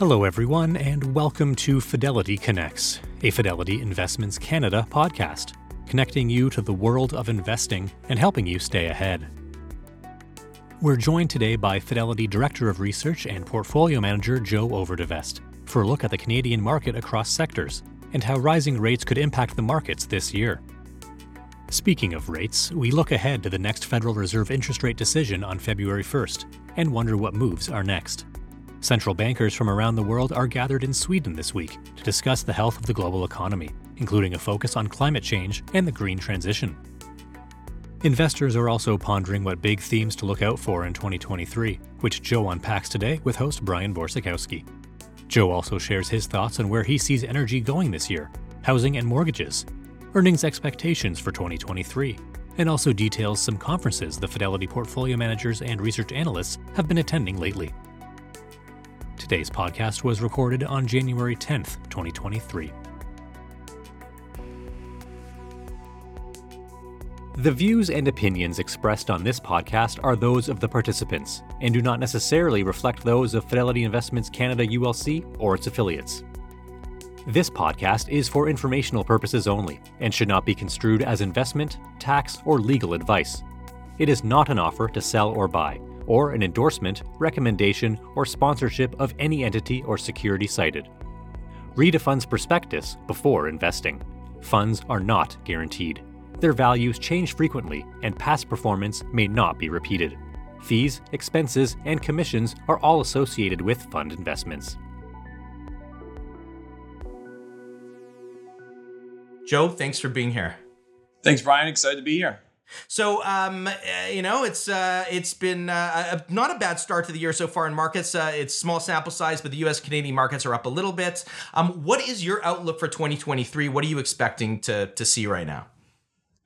Hello everyone, and welcome to Fidelity Connects, a Fidelity Investments Canada podcast, connecting you to the world of investing and helping you stay ahead. We're joined today by Fidelity Director of Research and Portfolio Manager Joe Overdevest for a look at the Canadian market across sectors and how rising rates could impact the markets this year. Speaking of rates, we look ahead to the next Federal Reserve interest rate decision on February 1st and wonder what moves are next. Central bankers from around the world are gathered in Sweden this week to discuss the health of the global economy, including a focus on climate change and the green transition. Investors are also pondering what big themes to look out for in 2023, which Joe unpacks today with host Brian Borsikowski. Joe also shares his thoughts on where he sees energy going this year, housing and mortgages, earnings expectations for 2023, and also details some conferences the Fidelity portfolio managers and research analysts have been attending lately. Today's podcast was recorded on January 10th, 2023. The views and opinions expressed on this podcast are those of the participants and do not necessarily reflect those of Fidelity Investments Canada ULC or its affiliates. This podcast is for informational purposes only and should not be construed as investment, tax, or legal advice. It is not an offer to sell or buy, or an endorsement, recommendation, or sponsorship of any entity or security cited. Read a fund's prospectus before investing. Funds are not guaranteed. Their values change frequently, and past performance may not be repeated. Fees, expenses, and commissions are all associated with fund investments. Joe, thanks for being here. Thanks, Brian. Excited to be here. So, it's been not a bad start to the year so far in markets. It's small sample size, but the U.S. Canadian markets are up a little bit. What is your outlook for 2023? What are you expecting to see right now?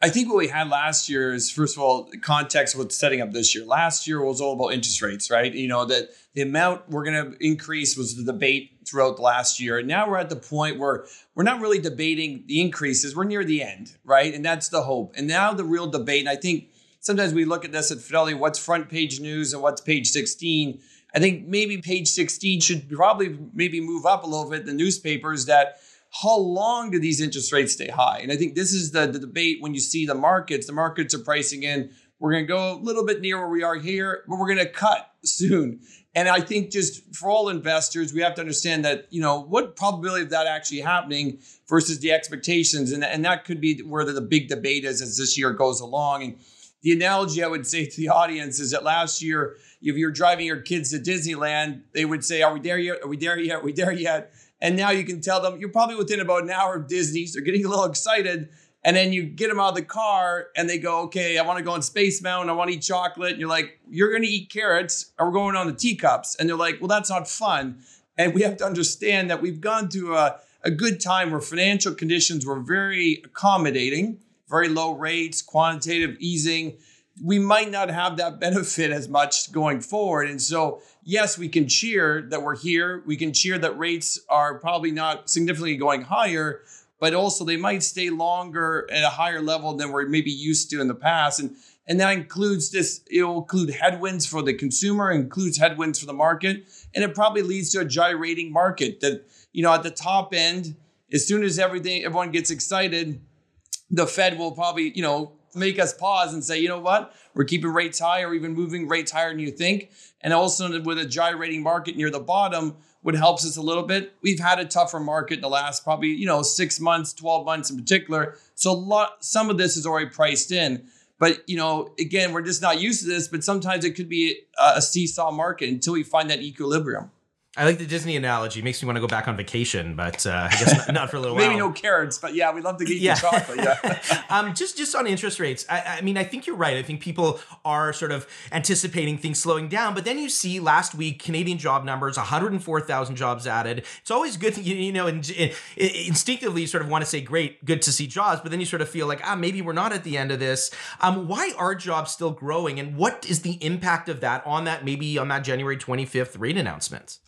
I think what we had last year is, first of all, the context of what's setting up this year. Last year was all about interest rates, right? You know, that the amount we're going to increase was the debate throughout last year. And now we're at the point where we're not really debating the increases. We're near the end, right? And that's the hope. And now the real debate, and I think sometimes we look at this at Fidelity, what's front page news and what's page 16. I think maybe page 16 should probably maybe move up a little bit in the newspapers that how long do these interest rates stay high? And I think this is the debate when you see the markets are pricing in, we're going to go a little bit near where we are here, but we're going to cut soon. And I think just for all investors, we have to understand that, you know, what probability of that actually happening versus the expectations. And that could be where the big debate is as this year goes along. And the analogy I would say to the audience is that last year, if you're driving your kids to Disneyland, they would say, are we there yet? Are we there yet? Are we there yet? And now you can tell them you're probably within about an hour of Disney. So they're getting a little excited. And then you get them out of the car and they go, okay, I want to go on Space Mountain. I want to eat chocolate. And you're like, you're going to eat carrots or we're going on the teacups. And they're like, well, that's not fun. And we have to understand that we've gone through a good time where financial conditions were very accommodating, very low rates, quantitative easing. We might not have that benefit as much going forward. And so, yes, we can cheer that we're here. We can cheer that rates are probably not significantly going higher, but also they might stay longer at a higher level than we're maybe used to in the past. And that includes this, it will include headwinds for the consumer, includes headwinds for the market. And it probably leads to a gyrating market that, you know, at the top end, as soon as everyone gets excited, the Fed will probably, you know, make us pause and say, you know what, we're keeping rates high or even moving rates higher than you think. And also with a gyrating market near the bottom, what helps us a little bit, we've had a tougher market in the last probably, 6 months, 12 months in particular. So some of this is already priced in. But, you know, again, we're just not used to this, but sometimes it could be a seesaw market until we find that equilibrium. I like the Disney analogy. It makes me want to go back on vacation, but I guess not for a little while. Maybe no carrots, but yeah, we love to eat the chocolate. Yeah. Just on interest rates, I mean, I think you're right. I think people are sort of anticipating things slowing down. But then you see last week, Canadian job numbers, 104,000 jobs added. It's always good, instinctively you sort of want to say, great, good to see jobs. But then you sort of feel like, maybe we're not at the end of this. Why are jobs still growing? And what is the impact of that on that January 25th rate announcement?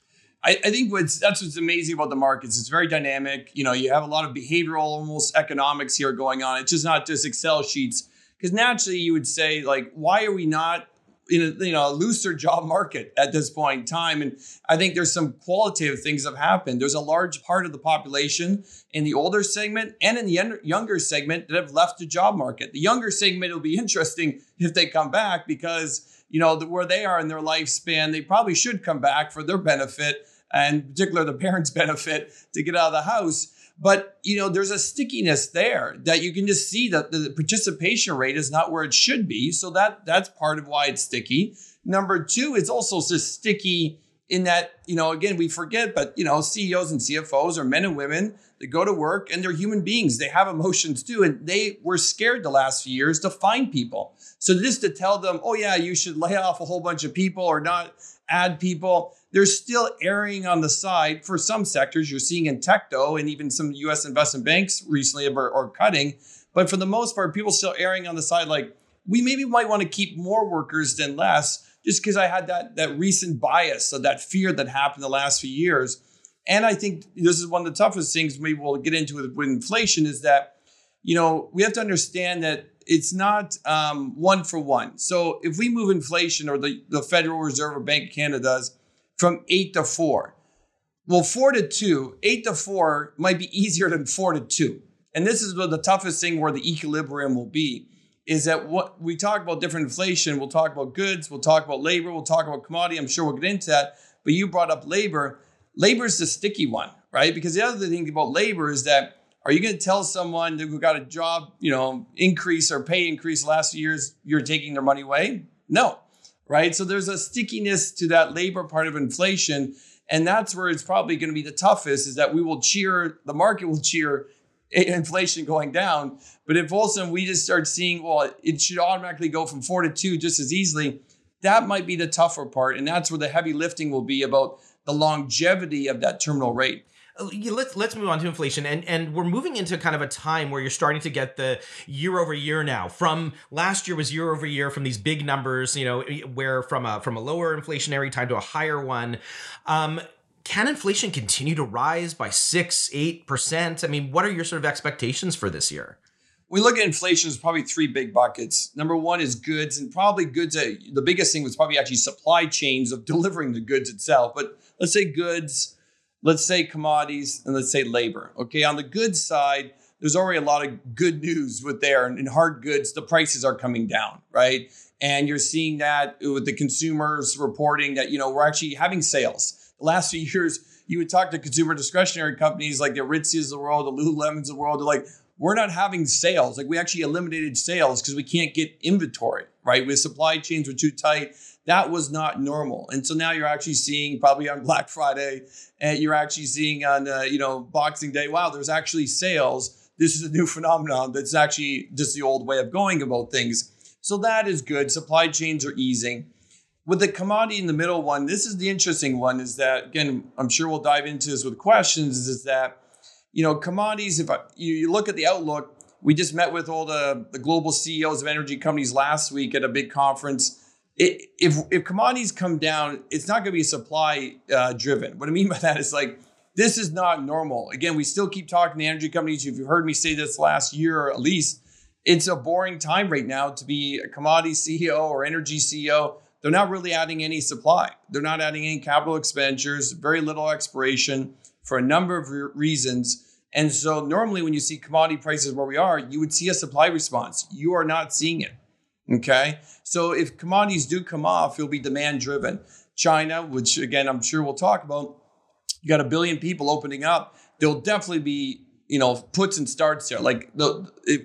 I think that's what's amazing about the markets. It's very dynamic. You know, you have a lot of behavioral, almost economics here going on. It's just not just Excel sheets. Because naturally you would say, like, why are we not in a, a looser job market at this point in time. And I think there's some qualitative things that have happened. There's a large part of the population in the older segment and in the younger segment that have left the job market. The younger segment will be interesting if they come back because, you know, where they are in their lifespan, they probably should come back for their benefit and in particular the parents' benefit to get out of the house. But, you know, there's a stickiness there that you can just see that the participation rate is not where it should be. So that's part of why it's sticky. Number two, it's also just sticky in that, you know, again, we forget, but, you know, CEOs and CFOs are men and women that go to work and they're human beings. They have emotions too. And they were scared the last few years to find people. So just to tell them, oh yeah, you should lay off a whole bunch of people or not add people, they're still erring on the side for some sectors. You're seeing in tech though, and even some U.S. investment banks recently are cutting. But for the most part, people still erring on the side like, we maybe might want to keep more workers than less, just because I had that recent bias, so that fear that happened the last few years. And I think this is one of the toughest things maybe we'll get into with inflation is that, you know, we have to understand that it's not one for one. So if we move inflation or the Federal Reserve or Bank of Canada does from 8 to 4, well, 4 to 2, 8 to 4 might be easier than 4 to 2. And this is the toughest thing where the equilibrium will be. Is that what we talk about different inflation, we'll talk about goods, we'll talk about labor, we'll talk about commodity, I'm sure we'll get into that, but you brought up labor. Labor is the sticky one, right? Because the other thing about labor is that, are you gonna tell someone that who got a job, you know, increase or pay increase last few years, you're taking their money away? No, right? So there's a stickiness to that labor part of inflation. And that's where it's probably gonna be the toughest is that we will cheer, the market will cheer inflation going down. But if all of a sudden we just start seeing, well, it should automatically go from 4 to 2 just as easily, that might be the tougher part. And that's where the heavy lifting will be about the longevity of that terminal rate. Let's move on to inflation. And we're moving into kind of a time where you're starting to get the year over year now. From last year was year over year from these big numbers, you know, where from a lower inflationary time to a higher one. Can inflation continue to rise by 6-8%? I mean, what are your sort of expectations for this year? We look at inflation as probably three big buckets. Number one is goods, and probably goods, the biggest thing was probably actually supply chains of delivering the goods itself. But let's say goods, let's say commodities, and let's say labor. Okay, on the goods side, there's already a lot of good news with there. In hard goods, the prices are coming down, right? And you're seeing that with the consumers reporting that, you know, we're actually having sales. The last few years, you would talk to consumer discretionary companies like the Ritzy's of the world, the Lululemon's of the world. They're like, we're not having sales. Like we actually eliminated sales because we can't get inventory, right? With supply chains were too tight. That was not normal. And so now you're actually seeing probably on Black Friday and you're actually seeing on, you know, Boxing Day, wow, there's actually sales. This is a new phenomenon. That's actually just the old way of going about things. So that is good. Supply chains are easing. With the commodity in the middle one, this is the interesting one is that, again, I'm sure we'll dive into this with questions, is that, you know, commodities, if you look at the outlook, we just met with all the global CEOs of energy companies last week at a big conference. If commodities come down, it's not going to be supply driven. What I mean by that is like, this is not normal. Again, we still keep talking to energy companies. If you've heard me say this last year, at least, it's a boring time right now to be a commodity CEO or energy CEO. They're not really adding any supply. They're not adding any capital expenditures, very little exploration for a number of reasons. And so normally when you see commodity prices where we are, you would see a supply response. You are not seeing it, okay? So if commodities do come off, it'll be demand driven. China, which again, I'm sure we'll talk about, you got 1 billion people opening up. There'll definitely be, you know, puts and starts there. Like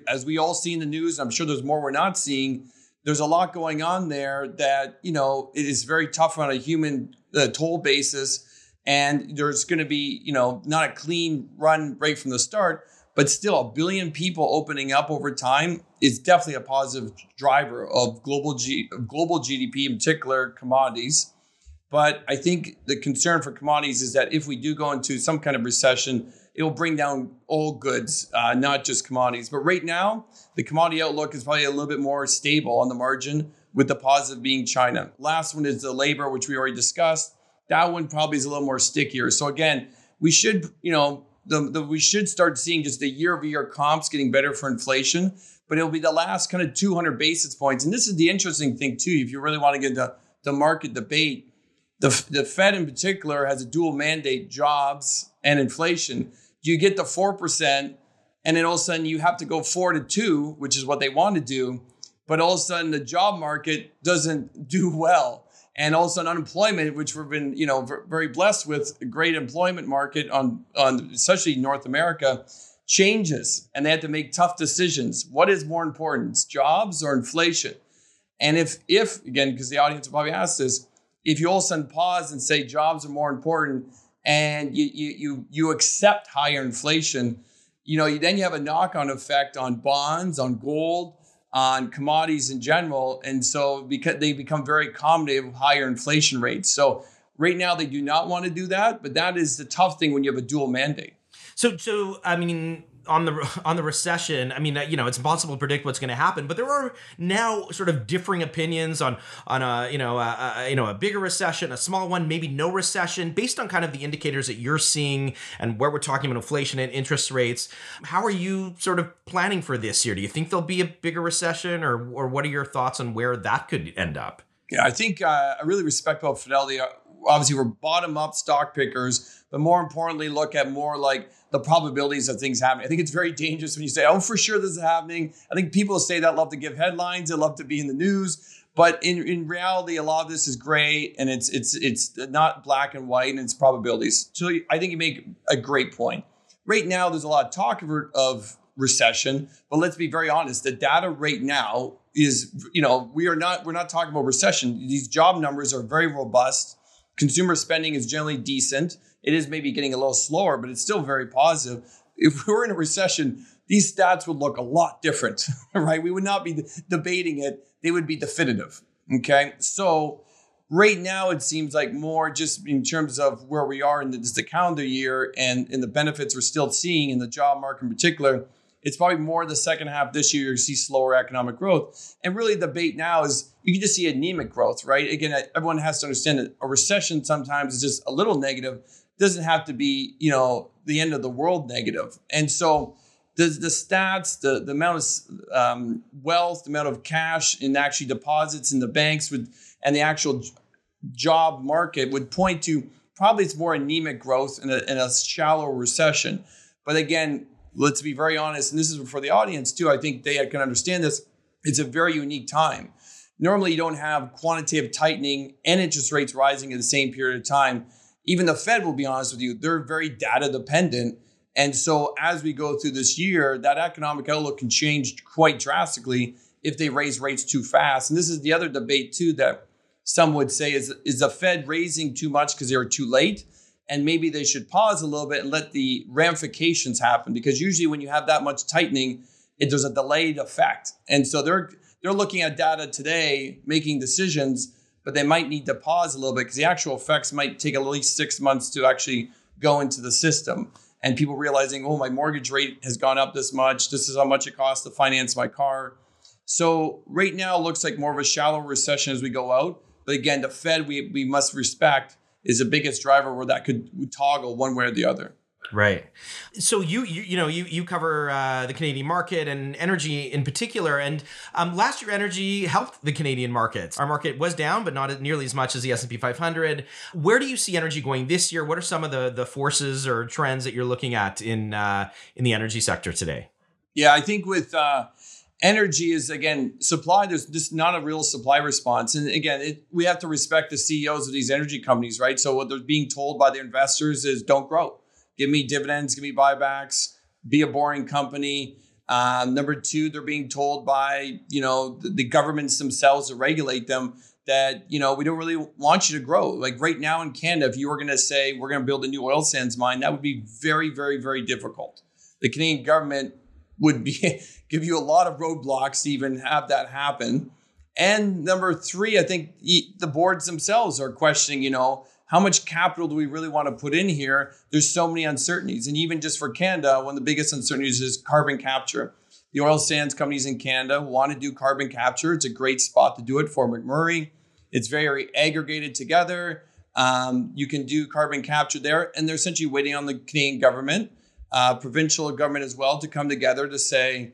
as we all see in the news, I'm sure there's more we're not seeing. There's a lot going on there that, you know, it is very tough on a human toll basis. And there's going to be, you know, not a clean run right from the start, but still 1 billion people opening up over time is definitely a positive driver of global GDP, in particular commodities. But I think the concern for commodities is that if we do go into some kind of recession, it'll bring down all goods, not just commodities. But right now, the commodity outlook is probably a little bit more stable on the margin, with the positive being China. Last one is the labor, which we already discussed. That one probably is a little more stickier. So again, we should, you know, we should start seeing just the year-over-year comps getting better for inflation. but it'll be the last kind of 200 basis points. And this is the interesting thing too, if you really want to get into the market debate, the Fed in particular has a dual mandate, jobs and inflation. You get the 4% and then all of a sudden you have to go 4 to 2, which is what they want to do. But all of a sudden the job market doesn't do well. And all of a sudden unemployment, which we've been, you know, very blessed with, a great employment market on especially North America, changes and they have to make tough decisions. What is more important, jobs or inflation? And if again, because the audience will probably ask this, if you all of a sudden pause and say jobs are more important and you accept higher inflation, you know, then you have a knock-on effect on bonds, on gold, on commodities in general. And so because they become very accommodative with higher inflation rates. So right now they do not want to do that, but that is the tough thing when you have a dual mandate. So I mean, on the recession, I mean, you know, it's impossible to predict what's going to happen, but there are now sort of differing opinions on a bigger recession, a small one, maybe no recession, based on kind of the indicators that you're seeing and where we're talking about inflation and interest rates. How are you sort of planning for this year? Do you think there'll be a bigger recession, or what are your thoughts on where that could end up? Yeah, I think I really respect both Fidelity. Obviously, we're bottom-up stock pickers, but more importantly, look at more like the probabilities of things happening. I think it's very dangerous when you say, oh, for sure this is happening. I think people say that love to give headlines. They love to be in the news. But in reality, a lot of this is gray, and it's not black and white, and it's probabilities. So I think you make a great point. Right now, there's a lot of talk of recession, but let's be very honest. The data right now is, you know, we're not talking about recession. These job numbers are very robust. Consumer spending is generally decent. It is maybe getting a little slower, but it's still very positive. If we were in a recession, these stats would look a lot different, right? We would not be debating it. They would be definitive, okay? So right now, it seems like more just in terms of where we are in the calendar year and the benefits we're still seeing in the job market in particular, it's probably more the second half this year you see slower economic growth. And really the debate now is you can just see anemic growth, right? Again, everyone has to understand that a recession sometimes is just a little negative. It doesn't have to be, you know, the end of the world negative. And so the stats, the amount of wealth, the amount of cash and actually deposits in the banks and the actual job market would point to probably it's more anemic growth in a shallow recession. But again, let's be very honest, and this is for the audience too, I think they can understand this, it's a very unique time. Normally you don't have quantitative tightening and interest rates rising at the same period of time. Even the Fed will be honest with you, they're very data dependent. And so as we go through this year, that economic outlook can change quite drastically if they raise rates too fast. And this is the other debate too that some would say is the Fed raising too much because they were too late? And maybe they should pause a little bit and let the ramifications happen, because usually when you have that much tightening, there's a delayed effect. And so they're looking at data today, making decisions, but they might need to pause a little bit because the actual effects might take at least 6 months to actually go into the system. And people realizing, oh, my mortgage rate has gone up this much. This is how much it costs to finance my car. So right now it looks like more of a shallow recession as we go out. But again, the Fed, we must respect, is the biggest driver where that could toggle one way or the other. Right. So you cover the Canadian market and energy in particular. And last year, energy helped the Canadian markets. Our market was down, but not nearly as much as the S&P 500. Where do you see energy going this year? What are some of the forces or trends that you're looking at in the energy sector today? Yeah, I think with energy is, again, supply. There's just not a real supply response. And again, we have to respect the CEOs of these energy companies, right? So what they're being told by their investors is don't grow. Give me dividends, give me buybacks, be a boring company. Number two, they're being told by, you know, the governments themselves that regulate them that, you know, we don't really want you to grow. Like right now in Canada, if you were going to say we're going to build a new oil sands mine, that would be very, very, very difficult. The Canadian government would be give you a lot of roadblocks to even have that happen. And number three, I think the boards themselves are questioning, you know, how much capital do we really want to put in here? There's so many uncertainties. And even just for Canada, one of the biggest uncertainties is carbon capture. The oil sands companies in Canada want to do carbon capture. It's a great spot to do it for McMurray. It's very aggregated together. You can do carbon capture there. And they're essentially waiting on the Canadian government, provincial government as well, to come together to say,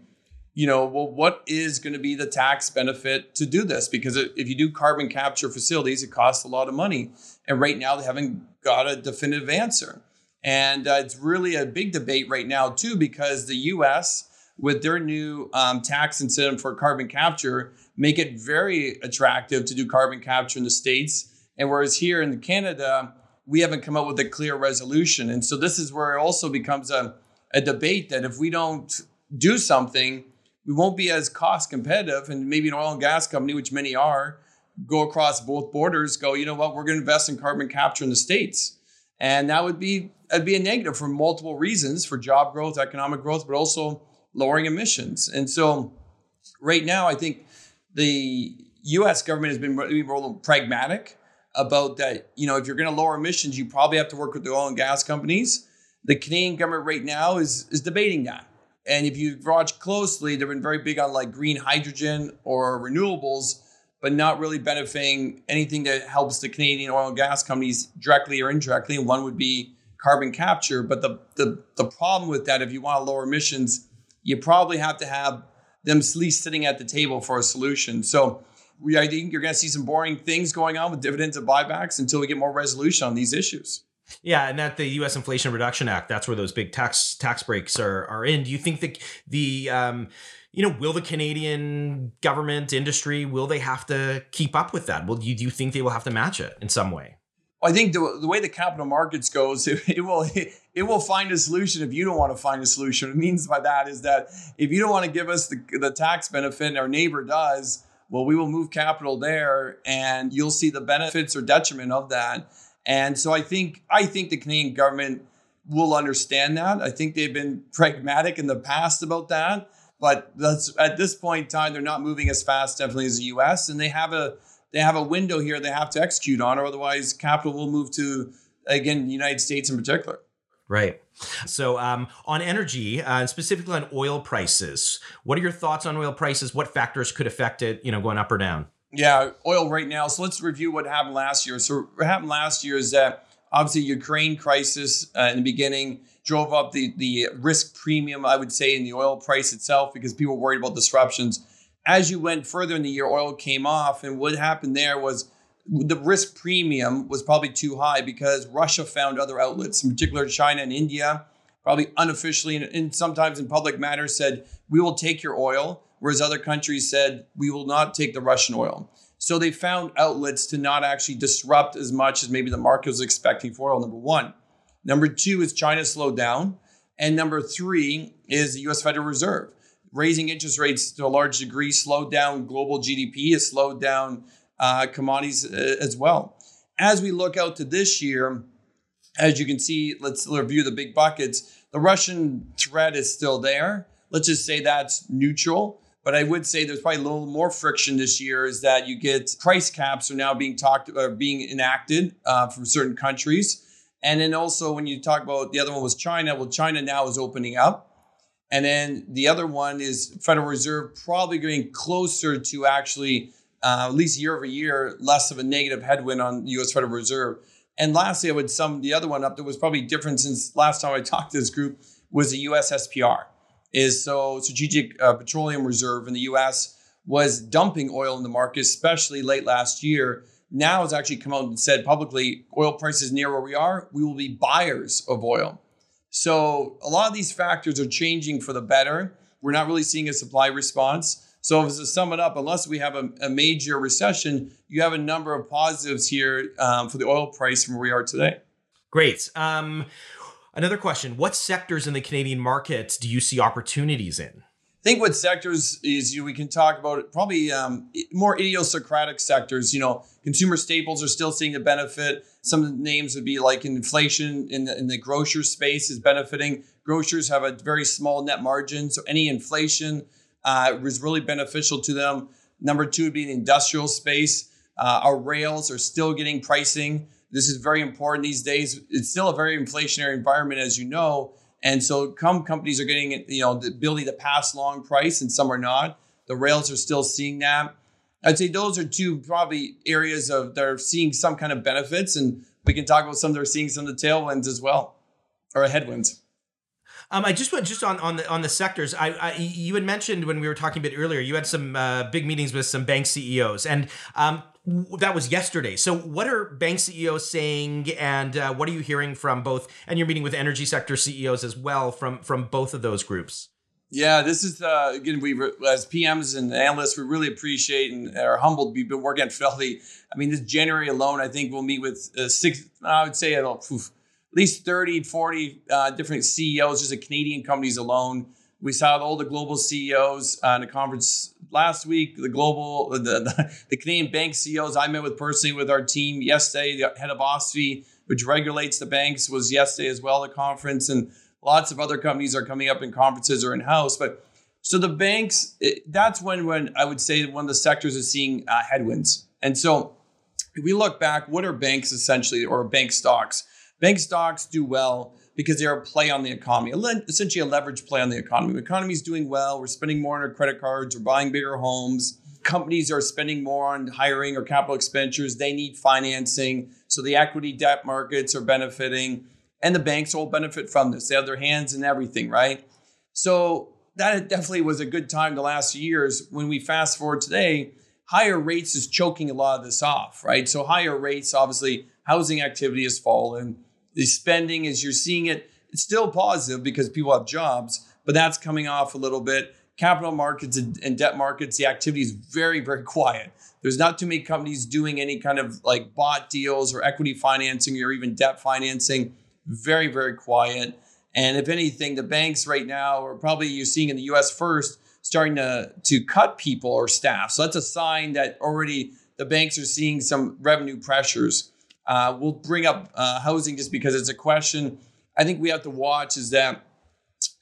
you know, well, what is going to be the tax benefit to do this? Because if you do carbon capture facilities, it costs a lot of money. And right now they haven't got a definitive answer. And it's really a big debate right now, too, because the U.S., with their new tax incentive for carbon capture, make it very attractive to do carbon capture in the States. And whereas here in Canada, we haven't come up with a clear resolution. And so this is where it also becomes a debate that if we don't do something, we won't be as cost competitive. And maybe an oil and gas company, which many are, go across both borders, go, you know what, we're going to invest in carbon capture in the States. And that would be, that'd be a negative for multiple reasons, for job growth, economic growth, but also lowering emissions. And so right now, I think the U.S. government has been more pragmatic about that. You know, if you're going to lower emissions, you probably have to work with the oil and gas companies. The Canadian government right now is debating that. And if you watch closely, they've been very big on like green hydrogen or renewables, but not really benefiting anything that helps the Canadian oil and gas companies directly or indirectly. And one would be carbon capture. But the problem with that, if you want to lower emissions, you probably have to have them at least sitting at the table for a solution. So I think you're going to see some boring things going on with dividends and buybacks until we get more resolution on these issues. Yeah, and that the U.S. Inflation Reduction Act, that's where those big tax breaks are in. Do you think that will the Canadian government industry, will they have to keep up with that? Do you think they will have to match it in some way? Well, I think the way the capital markets goes, it will find a solution if you don't want to find a solution. What it means by that is that if you don't want to give us the tax benefit and our neighbor does, well, we will move capital there and you'll see the benefits or detriment of that. And so I think the Canadian government will understand that. I think they've been pragmatic in the past about that. But at this point in time, they're not moving as fast, definitely, as the U.S. And they have a window here they have to execute on, or otherwise capital will move to, again, the United States in particular. Right. So on energy, specifically on oil prices, what are your thoughts on oil prices? What factors could affect it, going up or down? Yeah, oil right now. So let's review what happened last year. So what happened last year is that obviously Ukraine crisis in the beginning drove up the risk premium, I would say, in the oil price itself because people were worried about disruptions. As you went further in the year, oil came off. And what happened there was the risk premium was probably too high because Russia found other outlets, in particular China and India, probably unofficially and sometimes in public matters said, we will take your oil, whereas other countries said, we will not take the Russian oil. So they found outlets to not actually disrupt as much as maybe the market was expecting for oil, number one. Number two is China slowed down. And number three is the U.S. Federal Reserve. Raising interest rates to a large degree slowed down global GDP, has slowed down commodities as well. As we look out to this year, as you can see, let's review the big buckets. The Russian threat is still there. Let's just say that's neutral. But I would say there's probably a little more friction this year is that you get price caps are now being enacted from certain countries. And then also when you talk about the other one was China, well, China now is opening up. And then the other one is Federal Reserve probably getting closer to actually, at least year over year, less of a negative headwind on the U.S. Federal Reserve. And lastly, I would sum the other one up that was probably different since last time I talked to this group was the U.S. SPR. Is so Strategic Petroleum Reserve in the U.S. was dumping oil in the market, especially late last year. Now has actually come out and said publicly, oil prices near where we are, we will be buyers of oil. So a lot of these factors are changing for the better. We're not really seeing a supply response. So to sum it up, unless we have a major recession, you have a number of positives here for the oil price from where we are today. Great. Another question, what sectors in the Canadian market do you see opportunities in? I think what sectors is we can talk about it, probably more idiosyncratic sectors. You know, consumer staples are still seeing the benefit. Some of the names would be like inflation in the grocer space is benefiting. Grocers have a very small net margin. So any inflation was really beneficial to them. Number two would be the industrial space. Our rails are still getting pricing. This is very important these days. It's still a very inflationary environment, as you know. And so companies are getting, the ability to pass along price and some are not. The rails are still seeing that. I'd say those are two probably areas that are seeing some kind of benefits. And we can talk about some that are seeing some of the tailwinds as well, or headwinds. I just went on the sectors. I you had mentioned when we were talking a bit earlier, you had some big meetings with some bank CEOs, and that was yesterday. So what are bank CEOs saying, and what are you hearing from both? And you're meeting with energy sector CEOs as well from both of those groups. Yeah, this is, again, we as PMs and analysts, we really appreciate and are humbled. We've been working at Fidelity. I mean, this January alone, I think we'll meet with at least 30, 40 different CEOs, just at Canadian companies alone. We saw all the global CEOs on a conference last week, the Canadian bank CEOs I met with personally with our team yesterday. The head of OSFI, which regulates the banks, was yesterday as well at the conference. And lots of other companies are coming up in conferences or in-house. But so the banks, that's when I would say one of the sectors is seeing headwinds. And so if we look back, what are banks essentially, or bank stocks? Bank stocks do well because they're a play on the economy, essentially a leverage play on the economy. The economy is doing well. We're spending more on our credit cards. We're buying bigger homes. Companies are spending more on hiring or capital expenditures. They need financing. So the equity debt markets are benefiting. And the banks will benefit from this. They have their hands in everything, right? So that definitely was a good time the last years. When we fast forward today, higher rates is choking a lot of this off, right? So higher rates, obviously, housing activity has fallen. The spending, as you're seeing it, it's still positive because people have jobs, but that's coming off a little bit. Capital markets and debt markets, the activity is very, very quiet. There's not too many companies doing any kind of like bought deals or equity financing or even debt financing. Very, very quiet. And if anything, the banks right now are probably, you're seeing in the US first, starting to cut people or staff. So that's a sign that already the banks are seeing some revenue pressures. We'll bring up housing just because it's a question I think we have to watch, is that,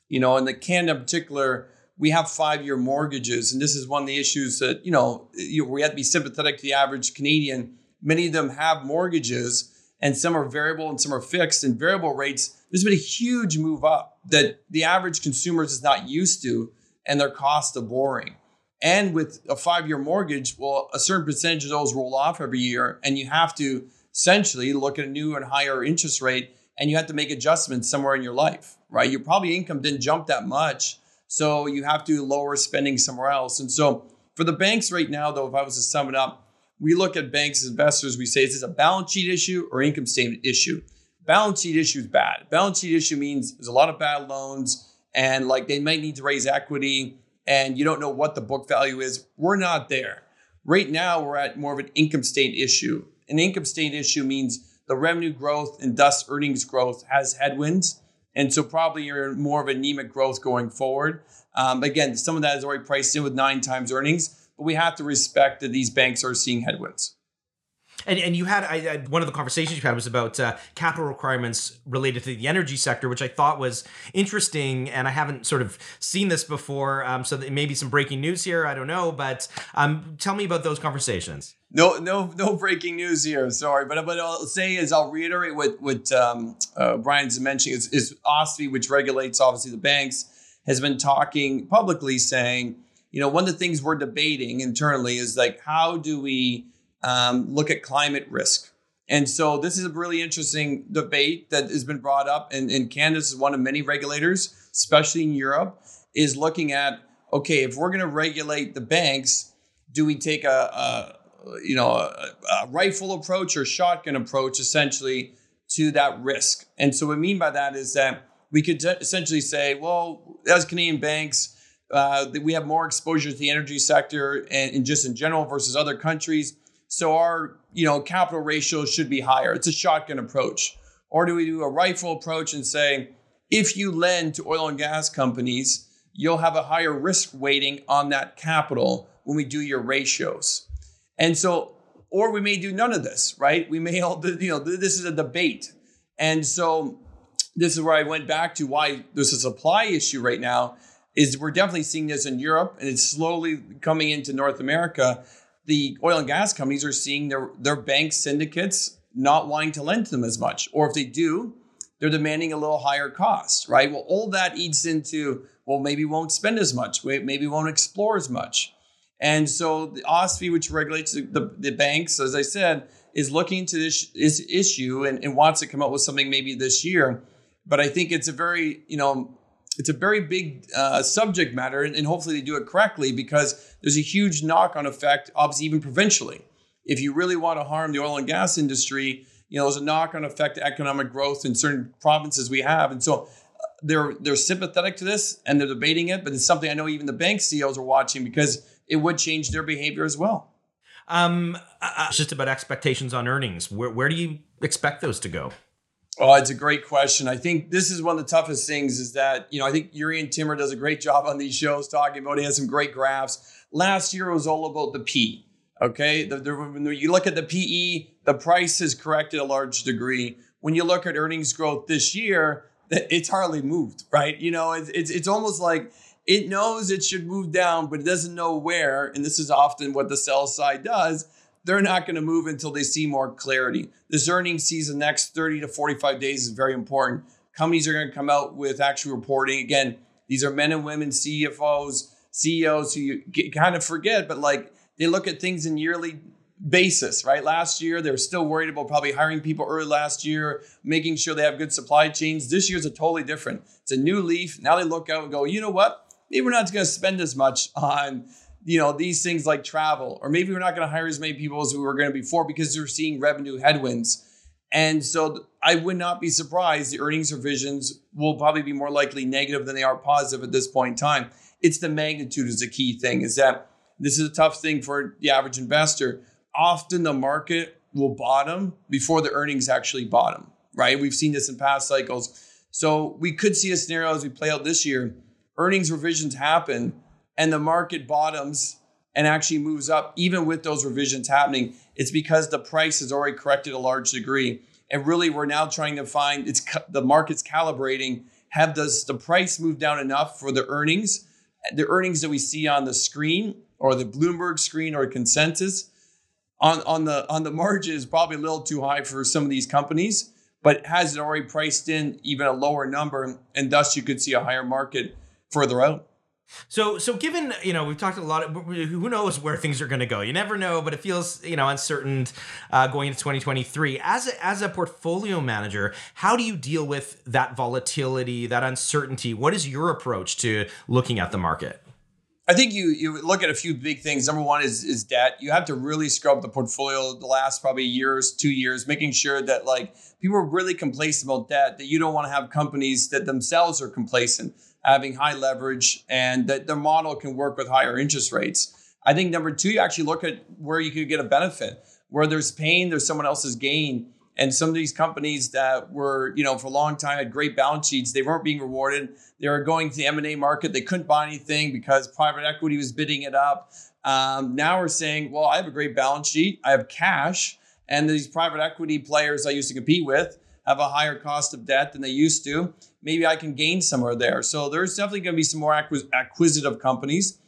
you know, in the Canada in particular, we have 5-year mortgages. And this is one of the issues that, you know, we have to be sympathetic to the average Canadian. Many of them have mortgages, and some are variable and some are fixed. And variable rates, there's been a huge move up that the average consumer is not used to, and their cost of borrowing. And with a 5-year mortgage, well, a certain percentage of those roll off every year, and you have to essentially look at a new and higher interest rate, and you have to make adjustments somewhere in your life, right? Your probably income didn't jump that much, so you have to lower spending somewhere else. And so for the banks right now, though, if I was to sum it up, we look at banks as investors, we say, is this a balance sheet issue or income statement issue? Balance sheet issue is bad. Balance sheet issue means there's a lot of bad loans, and like they might need to raise equity, and you don't know what the book value is. We're not there. Right now, we're at more of an income statement issue. An income statement issue means the revenue growth and thus earnings growth has headwinds. And so probably you're more of anemic growth going forward. Again, some of that is already priced in with 9 times earnings. But we have to respect that these banks are seeing headwinds. And you had, one of the conversations you had was about capital requirements related to the energy sector, which I thought was interesting. And I haven't sort of seen this before. So there may be some breaking news here. I don't know. But tell me about those conversations. No breaking news here. Sorry. But what I'll say is I'll reiterate what Brian's mentioning is OSFI, which regulates, obviously, the banks, has been talking publicly saying, you know, one of the things we're debating internally is like, how do we look at climate risk? And so this is a really interesting debate that has been brought up. And Canada is one of many regulators, especially in Europe, is looking at, okay, if we're going to regulate the banks, do we take a rifle approach or shotgun approach essentially to that risk? And so what I mean by that is that we could essentially say, well, as Canadian banks, that we have more exposure to the energy sector and just in general versus other countries. So our, you know, capital ratio should be higher. It's a shotgun approach. Or do we do a rifle approach and say, if you lend to oil and gas companies, you'll have a higher risk weighting on that capital when we do your ratios. And so, or we may do none of this, right? We may all, you know, this is a debate. And so this is where I went back to why there's a supply issue right now. Is we're definitely seeing this in Europe, and it's slowly coming into North America. The oil and gas companies are seeing their bank syndicates not wanting to lend to them as much. Or if they do, they're demanding a little higher cost, right? Well, all that eats into, well, maybe won't spend as much, maybe won't explore as much. And so the OSFI, which regulates the banks, as I said, is looking into this issue and wants to come up with something maybe this year. But I think it's a very, you know, It's a very big subject matter, and hopefully they do it correctly, because there's a huge knock-on effect, obviously, even provincially. If you really want to harm the oil and gas industry, you know, there's a knock-on effect to economic growth in certain provinces we have. And so they're sympathetic to this and they're debating it, but it's something I know even the bank CEOs are watching, because it would change their behavior as well. Just about expectations on earnings. Where do you expect those to go? Oh, it's a great question. I think this is one of the toughest things is that, you know, I think Jurrien Timmer does a great job on these shows talking about it. He has some great graphs. Last year was all about the P. Okay, when you look at the PE, the price has corrected a large degree. When you look at earnings growth this year, it's hardly moved, right? You know, it's almost like it knows it should move down, but it doesn't know where. And this is often what the sell side does. They're not going to move until they see more clarity. This earnings season, next 30 to 45 days, is very important. Companies are going to come out with actual reporting. Again, these are men and women, CFOs, CEOs who you kind of forget, but like they look at things in yearly basis, right? Last year, they were still worried about probably hiring people early last year, making sure they have good supply chains. This year's a totally different. It's a new leaf. Now they look out and go, you know what? Maybe we're not going to spend as much on, you know, these things like travel, or maybe we're not going to hire as many people as we were going to before, because they're seeing revenue headwinds. And so I would not be surprised the earnings revisions will probably be more likely negative than they are positive at this point in time. It's the magnitude is the key thing, is that this is a tough thing for the average investor. Often the market will bottom before the earnings actually bottom, right? We've seen this in past cycles. So we could see a scenario as we play out this year, earnings revisions happen and the market bottoms and actually moves up even with those revisions happening. It's because the price has already corrected a large degree. And really we're now trying to find, it's the market's calibrating, have the price move down enough for the earnings that we see on the screen or the Bloomberg screen or consensus on the margin is probably a little too high for some of these companies, but has it already priced in even a lower number, and thus you could see a higher market further out. So given, you know, we've talked a lot, who knows where things are going to go? You never know, but it feels, you know, uncertain going into 2023. As a portfolio manager, how do you deal with that volatility, that uncertainty? What is your approach to looking at the market? I think you look at a few big things. Number one is debt. You have to really scrub the portfolio the last probably years, 2 years, making sure that like people are really complacent about debt, that you don't want to have companies that themselves are complacent, having high leverage, and that their model can work with higher interest rates. I think number two, you actually look at where you could get a benefit. Where there's pain, there's someone else's gain. And some of these companies that were, you know, for a long time had great balance sheets, they weren't being rewarded. They were going to the M&A market. They couldn't buy anything because private equity was bidding it up. Now we're saying, well, I have a great balance sheet. I have cash. And these private equity players I used to compete with have a higher cost of debt than they used to. Maybe I can gain somewhere there. So there's definitely going to be some more acquisitive companies.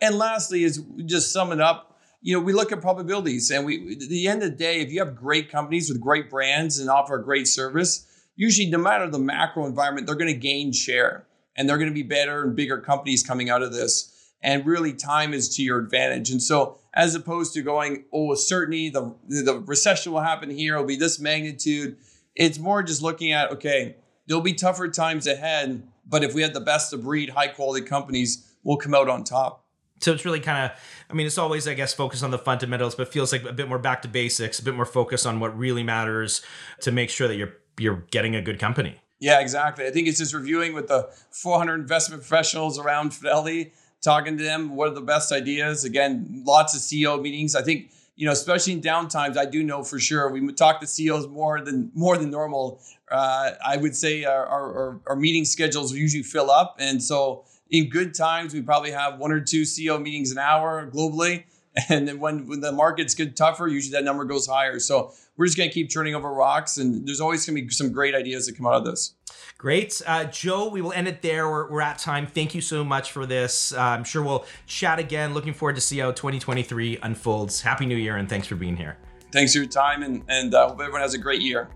And lastly is just sum it up. You know, we look at probabilities, and at the end of the day, if you have great companies with great brands and offer a great service, usually no matter the macro environment, they're going to gain share and they're going to be better and bigger companies coming out of this. And really time is to your advantage. And so as opposed to going, oh, with certainty, the recession will happen here, it'll be this magnitude. It's more just looking at, okay, there'll be tougher times ahead, but if we had the best of breed, high quality companies, we'll come out on top. So it's really kind of, I mean, it's always, I guess, focused on the fundamentals, but feels like a bit more back to basics, a bit more focused on what really matters to make sure that you're getting a good company. Yeah, exactly. I think it's just reviewing with the 400 investment professionals around Fidelity, talking to them, what are the best ideas? Again, lots of CEO meetings. I think, you know, especially in downtimes, I do know for sure we talk to CEOs more than normal. I would say our meeting schedules usually fill up, and so. In good times, we probably have one or two CEO meetings an hour globally. And then when the markets get tougher, usually that number goes higher. So we're just going to keep turning over rocks. And there's always going to be some great ideas that come out of this. Great. Joe, we will end it there. We're at time. Thank you so much for this. I'm sure we'll chat again. Looking forward to see how 2023 unfolds. Happy New Year, and thanks for being here. Thanks for your time, and hope everyone has a great year.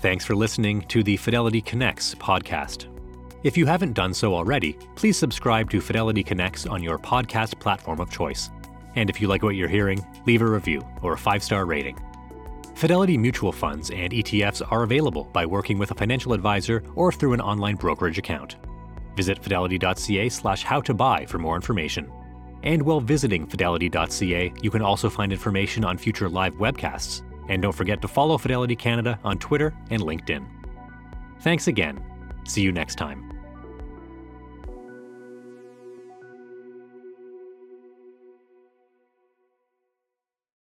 Thanks for listening to the Fidelity Connects podcast. If you haven't done so already, please subscribe to Fidelity Connects on your podcast platform of choice. And if you like what you're hearing, leave a review or a 5-star rating. Fidelity mutual funds and ETFs are available by working with a financial advisor or through an online brokerage account. Visit fidelity.ca/howtobuy for more information. And while visiting fidelity.ca, you can also find information on future live webcasts. And don't forget to follow Fidelity Canada on Twitter and LinkedIn. Thanks again. See you next time.